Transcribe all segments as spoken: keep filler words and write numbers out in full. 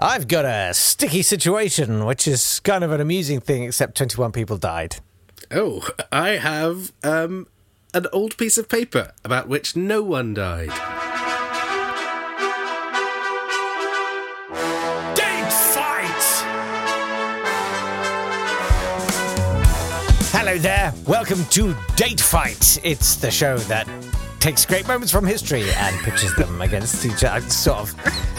I've got a sticky situation, which is kind of an amusing thing, except twenty-one people died. Oh, I have um, an old piece of paper about which no one died. Date Fight! Hello there. Welcome to Date Fight. It's the show that takes great moments from history and pitches them against each other. Sort of,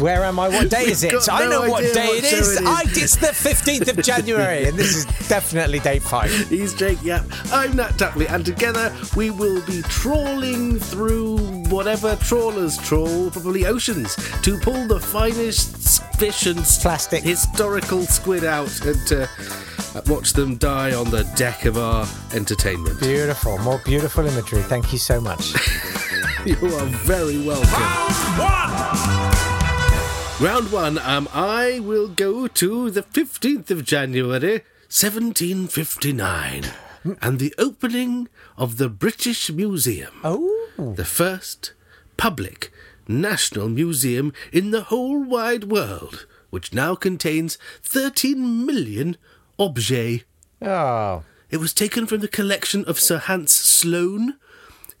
where am I? What day is it? So no I know what day what it, is. it is. I, it's the fifteenth of January, and this is definitely Date Fight. He's Jake Yap. I'm Nat Dupley, and together we will be trawling through whatever trawlers trawl, probably oceans, to pull the finest fish and plastic historical squid out and uh, watch them die on the deck of our entertainment. Beautiful. More beautiful imagery. Thank you so much. You are very welcome. Round one! Round one. Um, I will go to the fifteenth of January, seventeen fifty-nine, and the opening of the British Museum. Oh. The first public national museum in the whole wide world, which now contains thirteen million objets. Oh. It was taken from the collection of Sir Hans Sloane,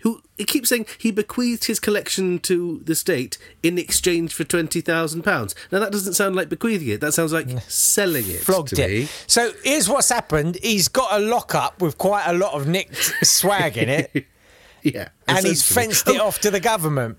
who, he keeps saying, he bequeathed his collection to the state in exchange for twenty thousand pounds. Now, that doesn't sound like bequeathing it. That sounds like selling it. Flogged to it. Me. So here's what's happened. He's got a lock-up with quite a lot of nicked swag in it. Yeah. And he's fenced it oh, off to the government.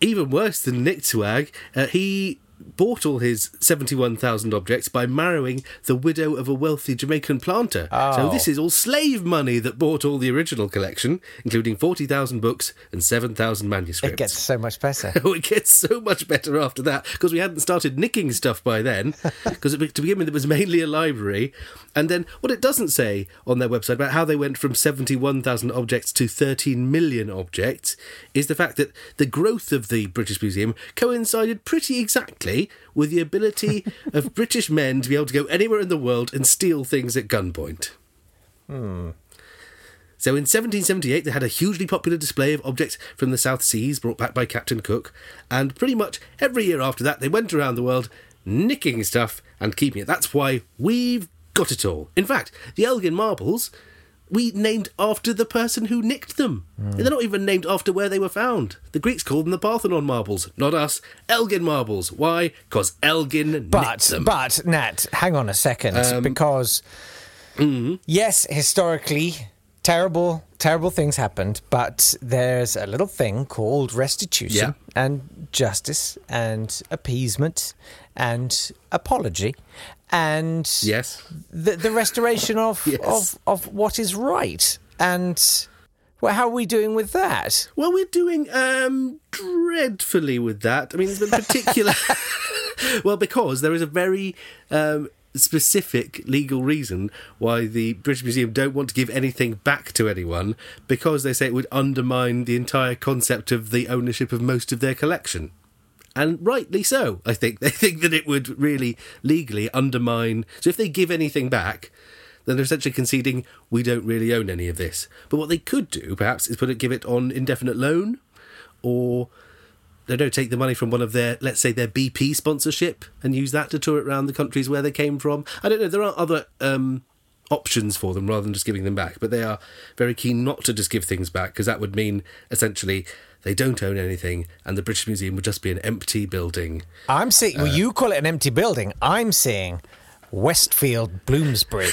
Even worse than nicked swag, uh, he bought all his seventy-one thousand objects by marrying the widow of a wealthy Jamaican planter. Oh. So this is all slave money that bought all the original collection, including forty thousand books and seven thousand manuscripts. It gets so much better. It gets so much better after that, because we hadn't started nicking stuff by then, because to begin with it was mainly a library. And then what well, it doesn't say on their website about how they went from seventy-one thousand objects to thirteen million objects is the fact that the growth of the British Museum coincided pretty exactly with the ability of British men to be able to go anywhere in the world and steal things at gunpoint. Hmm. So in seventeen seventy-eight, they had a hugely popular display of objects from the South Seas brought back by Captain Cook, and pretty much every year after that, they went around the world nicking stuff and keeping it. That's why we've got it all. In fact, the Elgin Marbles, we named after the person who nicked them. Mm. They're not even named after where they were found. The Greeks called them the Parthenon marbles, not us. Elgin marbles. Why? Because Elgin but, nicked them. But, Nat, hang on a second, um, because, mm-hmm. yes, historically, terrible, terrible things happened, but there's a little thing called restitution yeah. and justice and appeasement and apology. And yes. the, the restoration of, yes. of of what is right. And well, how are we doing with that? Well, we're doing um, dreadfully with that. I mean, in particular... well, because there is a very um, specific legal reason why the British Museum don't want to give anything back to anyone, because they say it would undermine the entire concept of the ownership of most of their collection. And rightly so, I think. They think that it would really legally undermine... So if they give anything back, then they're essentially conceding, we don't really own any of this. But what they could do, perhaps, is put it, give it on indefinite loan, or they don't take the money from one of their, let's say, their B P sponsorship and use that to tour it around the countries where they came from. I don't know, there are other um, options for them rather than just giving them back, but they are very keen not to just give things back, because that would mean, essentially... They don't own anything, and the British Museum would just be an empty building. I'm seeing... Uh, well, you call it an empty building. I'm seeing Westfield Bloomsbury.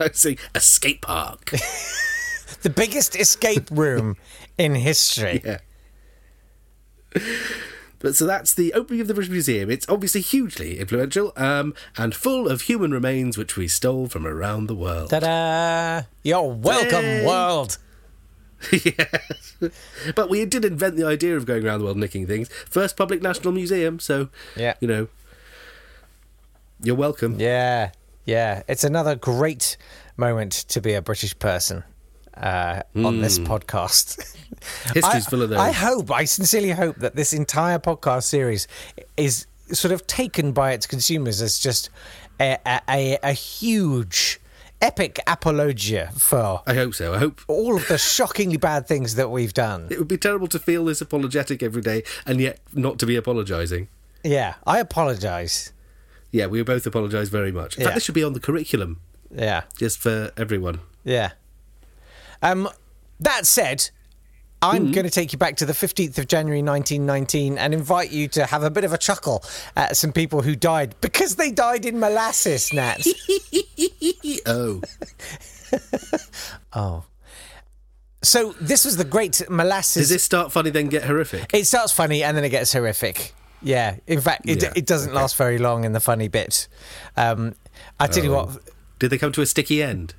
I'm seeing a skate park. The biggest escape room in history. Yeah. But so that's the opening of the British Museum. It's obviously hugely influential um, and full of human remains which we stole from around the world. Ta-da! You're welcome, hey. World! Yes, but we did invent the idea of going around the world nicking things. First public national museum, so, yeah. you know, you're welcome. Yeah, yeah. It's another great moment to be a British person uh, mm. on this podcast. History's I, full of those. I hope, I sincerely hope that this entire podcast series is sort of taken by its consumers as just a, a, a, a huge... epic apologia for... I hope so. I hope... all of the shockingly bad things that we've done. It would be terrible to feel this apologetic every day and yet not to be apologising. Yeah, I apologise. Yeah, we both apologise very much. In yeah. fact, this should be on the curriculum. Yeah. Just for everyone. Yeah. Um. That said, I'm mm-hmm. going to take you back to the fifteenth of January nineteen nineteen and invite you to have a bit of a chuckle at some people who died because they died in molasses, Nat. oh. oh. So this was the great molasses... Does this start funny, then get horrific? It starts funny and then it gets horrific. Yeah. In fact, it, yeah. it doesn't okay. last very long in the funny bit. Um, I tell oh. you what... Did they come to a sticky end?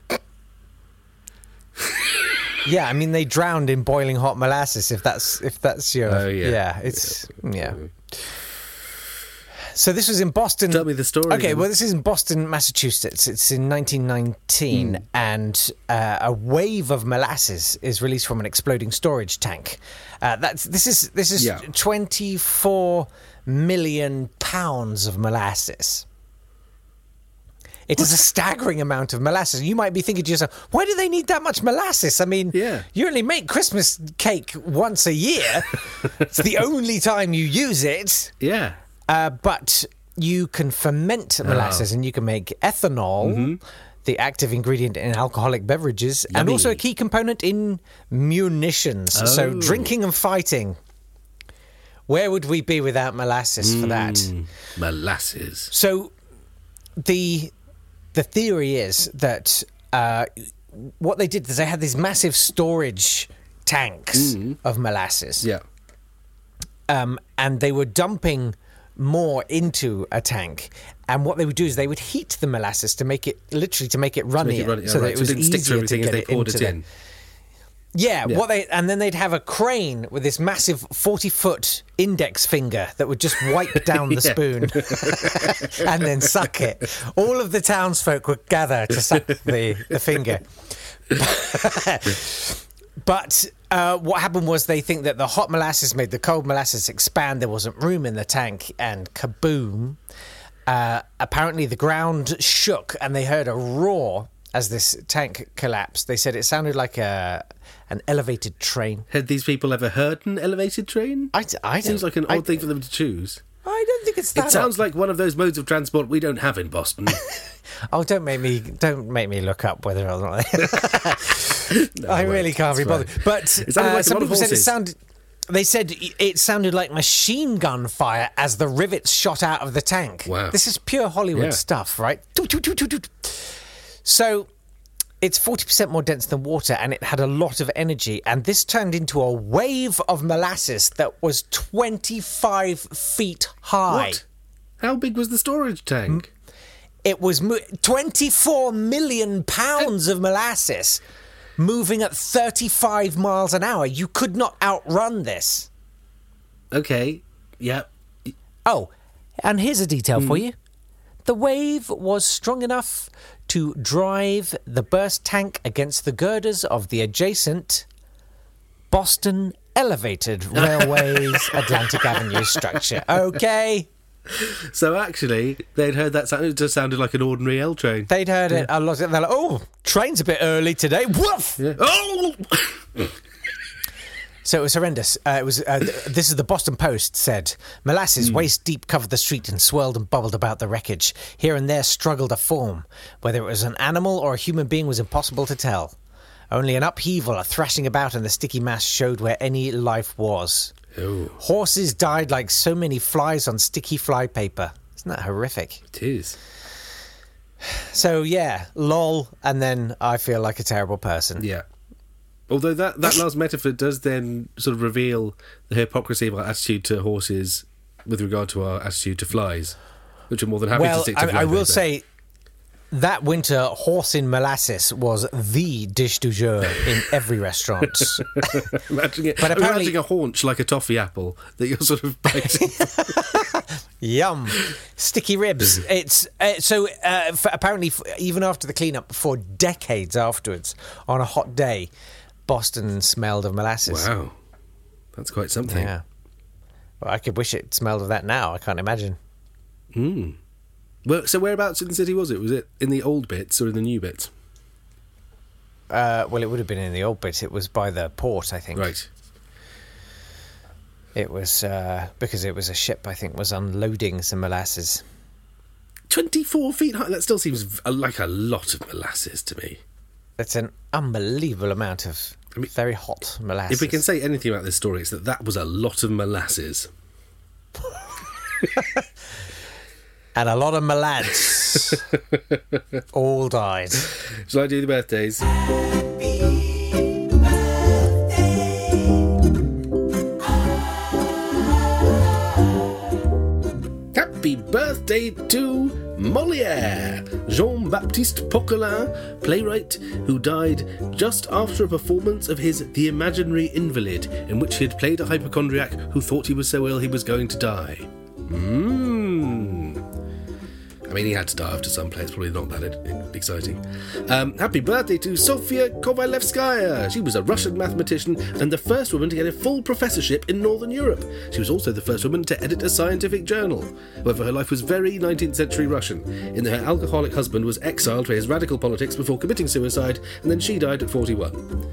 Yeah, I mean, they drowned in boiling hot molasses, if that's if that's your... Oh, yeah. Yeah, it's... Yeah. So this was in Boston... Tell me the story. Okay, then. Well, this is in Boston, Massachusetts. It's in nineteen nineteen, mm. and uh, a wave of molasses is released from an exploding storage tank. Uh, that's This is this is yeah. twenty-four million pounds of molasses. It is a staggering amount of molasses. You might be thinking to yourself, why do they need that much molasses? I mean, yeah. you only make Christmas cake once a year. It's the only time you use it. Yeah. Uh, but you can ferment molasses oh. and you can make ethanol, mm-hmm. the active ingredient in alcoholic beverages, Yummy. And also a key component in munitions. Oh. So drinking and fighting. Where would we be without molasses mm, for that? Molasses. So the... The theory is that uh, what they did is they had these massive storage tanks mm. of molasses. Yeah. Um, and they were dumping more into a tank. And what they would do is they would heat the molasses to make it, literally to make it runny. Run so right. that it was so it didn't easier stick to, to get they it poured into it in. Them. Yeah, yeah. What they, and then they'd have a crane with this massive forty-foot index finger that would just wipe down the spoon and then suck it. All of the townsfolk would gather to suck the, the finger. But uh, what happened was they think that the hot molasses made the cold molasses expand. There wasn't room in the tank, and kaboom. Uh, apparently the ground shook and they heard a roar as this tank collapsed. They said it sounded like a... an elevated train. Had these people ever heard an elevated train? I, I it seems like an odd I, thing for them to choose. I don't think it's that. It odd. Sounds like one of those modes of transport we don't have in Boston. oh, don't make me don't make me look up whether or not. no, I wait, really can't be bothered. Fine. But uh, like some people said it sounded. They said it sounded like machine gun fire as the rivets shot out of the tank. Wow, this is pure Hollywood yeah. stuff, right? So. It's forty percent more dense than water, and it had a lot of energy. And this turned into a wave of molasses that was twenty-five feet high. What? How big was the storage tank? It was mo- twenty-four million pounds of molasses moving at thirty-five miles an hour. You could not outrun this. Okay, yeah. Oh, and here's a detail mm. for you. The wave was strong enough to drive the burst tank against the girders of the adjacent Boston Elevated Railways Atlantic Avenue structure. Okay. So actually, they'd heard that sound. It just sounded like an ordinary L train. They'd heard yeah. it a lot. They're like, oh, train's a bit early today. Woof! Yeah. Oh! So it was horrendous. Uh, it was. Uh, this is the Boston Post said, molasses mm. waist deep covered the street and swirled and bubbled about the wreckage. Here and there struggled a form. Whether it was an animal or a human being was impossible to tell. Only an upheaval, a thrashing about, and the sticky mass showed where any life was. Ew. Horses died like so many flies on sticky fly paper. Isn't that horrific? It is. So, yeah, lol, and then I feel like a terrible person. Yeah. Although that, that last metaphor does then sort of reveal the hypocrisy of our attitude to horses with regard to our attitude to flies, which are more than happy well, to stick to flies. Well, I, I will say that winter, horse in molasses was the dish du jour in every restaurant. Imagine it, but apparently, imagine a haunch like a toffee apple that you're sort of biting. Yum. Sticky ribs. It's uh, So uh, for, apparently, for, even after the cleanup, for decades afterwards, on a hot day, Boston smelled of molasses. Wow. That's quite something. Yeah. Well, I could wish it smelled of that now. I can't imagine. Hmm. Well, so whereabouts in the city was it? Was it in the old bits or in the new bits? Uh, well, it would have been in the old bits. It was by the port, I think. Right. It was uh, because it was a ship, I think, was unloading some molasses. twenty-four feet high? That still seems like a lot of molasses to me. That's an unbelievable amount of I mean, very hot molasses. If we can say anything about this story, it's that that was a lot of molasses. And a lot of malads. All died. Shall I do the birthdays? Happy birthday to Molière, Jean-Baptiste Poquelin, playwright who died just after a performance of his The Imaginary Invalid, in which he had played a hypochondriac who thought he was so ill he was going to die. Mmm. I mean, he had to die after some play. It's probably not that exciting. Um, happy birthday to Sofia Kovalevskaya. She was a Russian mathematician and the first woman to get a full professorship in Northern Europe. She was also the first woman to edit a scientific journal. However, her life was very nineteenth century Russian, in that her alcoholic husband was exiled for his radical politics before committing suicide, and then she died at forty-one.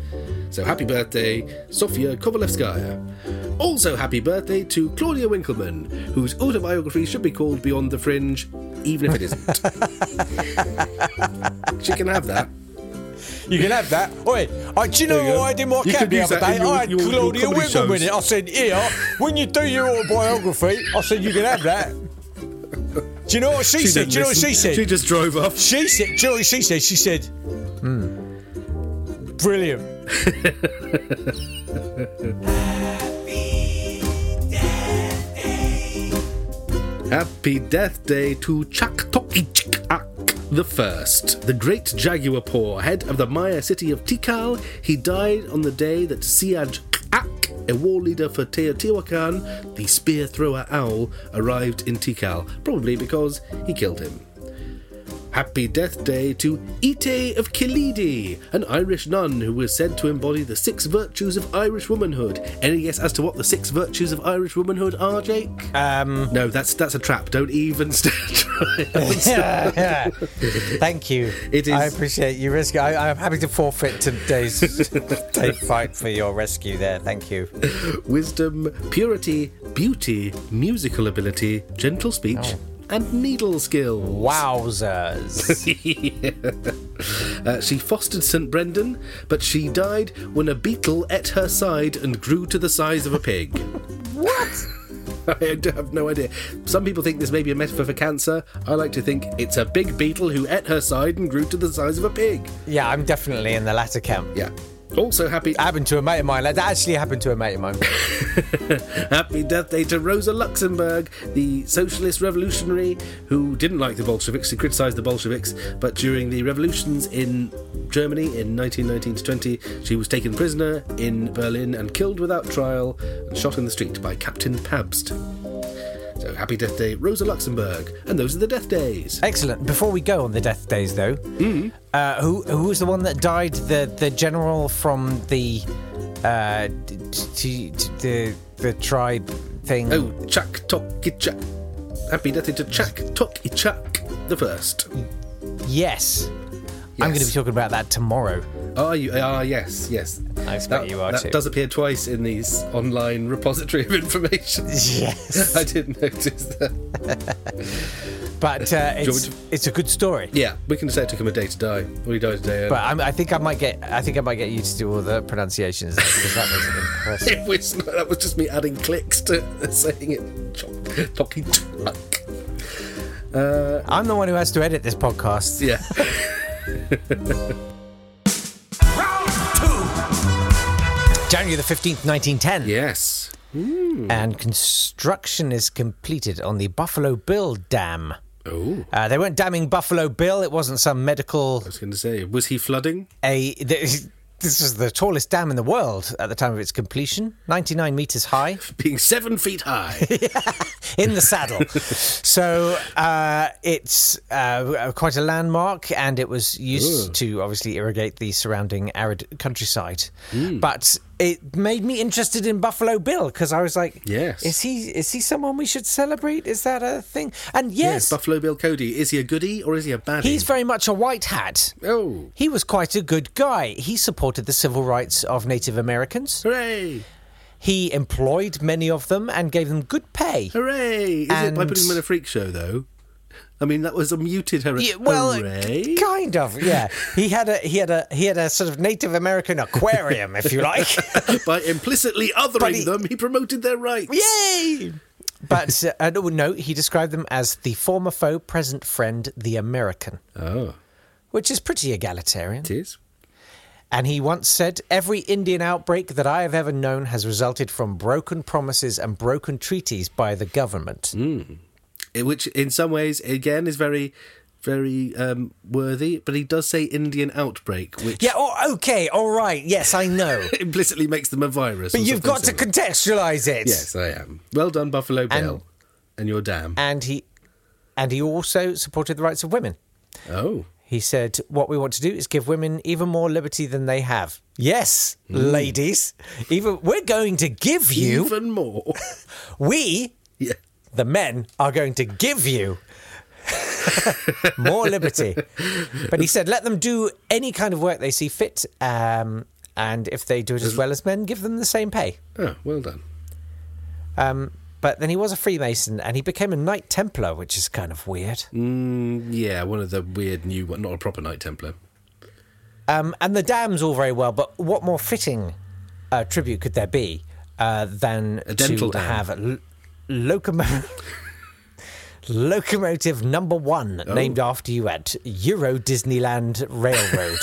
So happy birthday, Sofia Kovalevskaya. Also happy birthday to Claudia Winkleman, whose autobiography should be called Beyond the Fringe, even if it isn't. She can have that. You can have that. Oi, I, do you know you what I did my cat the other day? Your, I had your, Claudia your Winkleman in it. I said, here, when you do your autobiography, I said, you can have that. Do you know what she, she said? Do you know what she said? She just drove off. She said, do you know what she said? She said, mm. Brilliant. Happy Death Day to Chak Tok Ich'aak the First, the great jaguar paw, head of the Maya city of Tikal. He died on the day that Siaj K'ak, a war leader for Teotihuacan, the spear-thrower owl, arrived in Tikal, probably because he killed him. Happy Death Day to Ite of Kildare, an Irish nun who was said to embody the six virtues of Irish womanhood. Any guess as to what the six virtues of Irish womanhood are, Jake? Um, no, that's that's a trap. Don't even st- try. Yeah, yeah. Thank you. It is. I appreciate you rescue. I, I'm happy to forfeit today's Date Fight for your rescue there. Thank you. Wisdom, purity, beauty, musical ability, gentle speech. Oh. And needle skills. Wowzers. Yeah. uh, she fostered Saint Brendan, but she died when a beetle ate her side and grew to the size of a pig. What? I have no idea. Some people think this may be a metaphor for cancer. I like to think it's a big beetle who ate her side and grew to the size of a pig. Yeah, I'm definitely in the latter camp. Yeah. Also happy... It happened to a mate of mine. That actually happened to a mate of mine. Happy death day to Rosa Luxemburg, the socialist revolutionary who didn't like the Bolsheviks. She criticised the Bolsheviks, but during the revolutions in Germany in nineteen nineteen to twenty, she was taken prisoner in Berlin and killed without trial and shot in the street by Captain Pabst. So happy death day, Rosa Luxemburg. And those are the death days. Excellent. Before we go on the death days, though, mm. uh, who who was the one that died? The the general from the uh, t- t- the the tribe thing. Oh, Chak Tok Ich'aak. Happy death day to Chak Tok Ich'aak the First. Yes. Yes. I'm going to be talking about that tomorrow. Are you? Ah, uh, yes, yes. I expect that, you are that too. That does appear twice in these online repository of information. Yes. I didn't notice that. But uh, it's, it's a good story. Yeah, we can say it took him a day to die. Well, he died a day early. But I'm, I think I might get I think I might get you to do all the pronunciations, because that makes it impressive. It was, that was just me adding clicks to saying it. Talking uh, I'm the one who has to edit this podcast. Yeah. Round two! January the fifteenth, nineteen ten. Yes. Mm. And construction is completed on the Buffalo Bill Dam. Oh. Uh, they weren't damming Buffalo Bill. It wasn't some medical... I was going to say, was he flooding? A the, This was the tallest dam in the world at the time of its completion. ninety-nine metres high. Being seven feet high. In the saddle. So uh, it's uh, quite a landmark, and it was used Ooh. to obviously irrigate the surrounding arid countryside. Mm. But it made me interested in Buffalo Bill, because I was like, yes. is he is he someone we should celebrate? Is that a thing? And yes, yes. Buffalo Bill Cody, is he a goodie or is he a baddie? He's very much a white hat. Oh. He was quite a good guy. He supported the civil rights of Native Americans. Hooray! He employed many of them and gave them good pay. Hooray! Is and... it by putting them in a freak show, though? I mean, that was a muted hurrah. Yeah, well, hooray. Kind of, yeah. He had a he had a he had a sort of Native American aquarium, if you like. By implicitly othering he, them, he promoted their rights. Yay! But uh, no, no, he described them as the former foe, present friend, the American. Oh, which is pretty egalitarian. It is. And he once said, every Indian outbreak that I have ever known has resulted from broken promises and broken treaties by the government. Mm. Which, in some ways, again, is very, very um, worthy. But he does say Indian outbreak, which... Yeah, oh, okay, all right, yes, I know. Implicitly makes them a virus. But you've got similar. To contextualise it. Yes, I am. Well done, Buffalo Bill. And, and your dam. And he, and he also supported the rights of women. Oh. He said, what we want to do is give women even more liberty than they have. Yes, mm. ladies. Even we're going to give you... Even more. we, yeah. the men, are going to give you more liberty. But he said, let them do any kind of work they see fit. Um, and if they do it as well as men, give them the same pay. Oh, well done. Um, but then he was a Freemason, and he became a Knight Templar, which is kind of weird. Mm, yeah, one of the weird new... Not a proper Knight Templar. Um, and the dam's all very well, but what more fitting uh, tribute could there be uh, than a dental to dam. have... A, Locomo- Locomotive Number One, oh. named after you at Euro Disneyland Railroad.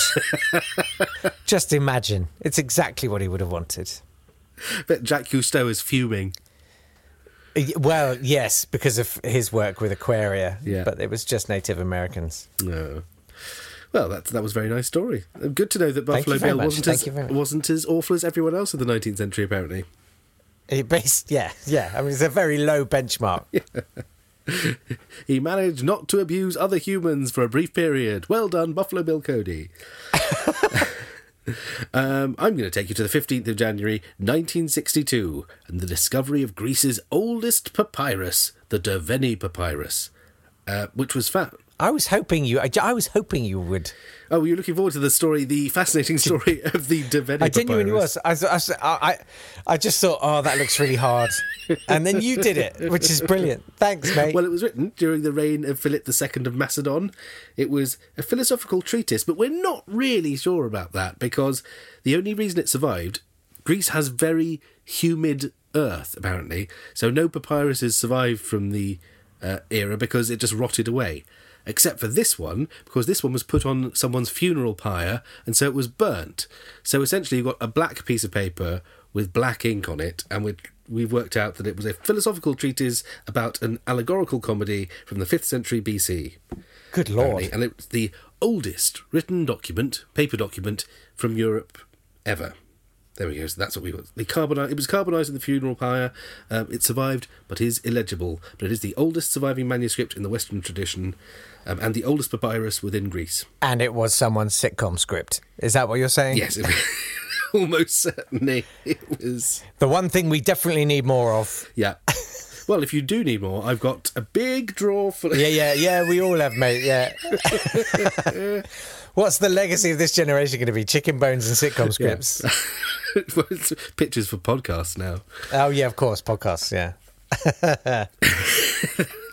Just imagine. It's exactly what he would have wanted. But Jack Cousteau is fuming. Well, yes, because of his work with Aquaria. Yeah. But it was just Native Americans. No. Well, that, that was a very nice story. Good to know that Buffalo Bill wasn't as, wasn't as awful as everyone else in the nineteenth century, apparently. It based, yeah, yeah. I mean, it's a very low benchmark. Yeah. He managed not to abuse other humans for a brief period. Well done, Buffalo Bill Cody. um, I'm going to take you to the fifteenth of January, nineteen sixty-two, and the discovery of Greece's oldest papyrus, the Derveni papyrus, uh, which was found. I was hoping you. I, I was hoping you would. Oh, you're looking forward to the story, the fascinating story of the Derveni. I genuinely was. I, I, I, I just thought, oh, that looks really hard, and then you did it, which is brilliant. Thanks, mate. Well, it was written during the reign of Philip the Second of Macedon. It was a philosophical treatise, but we're not really sure about that because the only reason it survived, Greece has very humid earth apparently, so no papyruses survived from the uh, era because it just rotted away. Except for this one, because this one was put on someone's funeral pyre, and so it was burnt. So essentially you've got a black piece of paper with black ink on it, and we'd, we've worked out that it was a philosophical treatise about an allegorical comedy from the fifth century B C. Good Lord. Apparently. And it's the oldest written document, paper document, from Europe ever. There we go, so that's what we got. The carbonized, it was carbonised in the funeral pyre. Um, it survived, but is illegible. But it is the oldest surviving manuscript in the Western tradition. Um, and the oldest papyrus within Greece. And it was someone's sitcom script. Is that what you're saying? Yes, it was, almost certainly it was. The one thing we definitely need more of. Yeah. Well, if you do need more, I've got a big drawer full of... Yeah, yeah, yeah, we all have, mate, yeah. What's the legacy of this generation going to be? Chicken bones and sitcom scripts? Yeah. Well, it's pictures for podcasts now. Oh, yeah, of course, podcasts, yeah.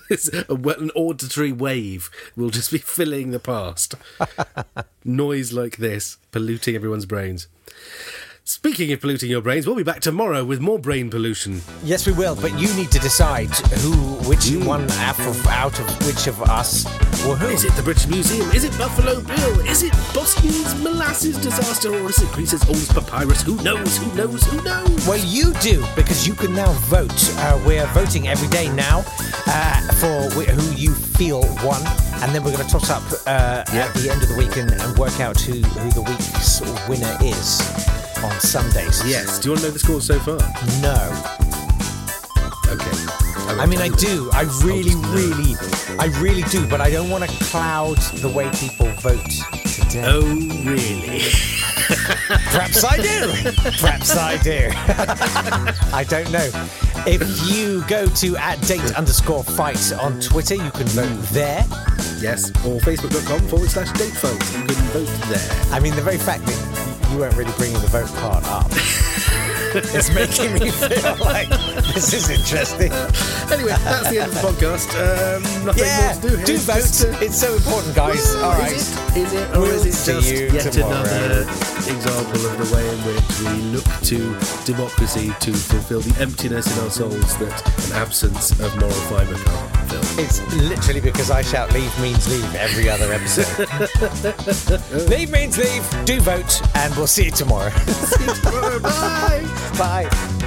It's a, an auditory wave will just be filling the past. Noise like this, polluting everyone's brains. Speaking of polluting your brains, we'll be back tomorrow with more brain pollution. Yes, we will, but you need to decide who, which mm. one out of, out of which of us or who. Is it the British Museum? Is it Buffalo Bill? Is it Boston's molasses disaster? Or is it Greece's oldest papyrus? Who knows? Who knows? Who knows? Well, you do, because you can now vote. Uh, we're voting every day now uh, for wh- who you feel won. And then we're going to toss up uh, yeah. at the end of the week and, and work out who, who the week's winner is. On Sundays. Yes. Do you want to know the score so far? No. Okay. I, I mean, I do. I really, really, I really do, but I don't want to cloud the way people vote today. Oh, really? Perhaps I do. Perhaps I do. I don't know. If you go to at date underscore fight on Twitter, you can vote there. Yes. Or facebook.com forward slash date fight. You can vote there. I mean, the very fact that... You weren't really bringing the vote part up. It's making me feel like this is interesting. Anyway, that's the end of the podcast. Um, nothing yeah, more to do here. Do vote. To... It's so important, guys. All right. Is it, is it or we'll is it just yet tomorrow. Another example of the way in which we look to democracy to fulfill the emptiness in our souls that an absence of moral fibre can fill? It's literally because I shout leave means leave every other episode. Leave means leave. Do vote, and we'll see you tomorrow. See you tomorrow. Bye. Bye.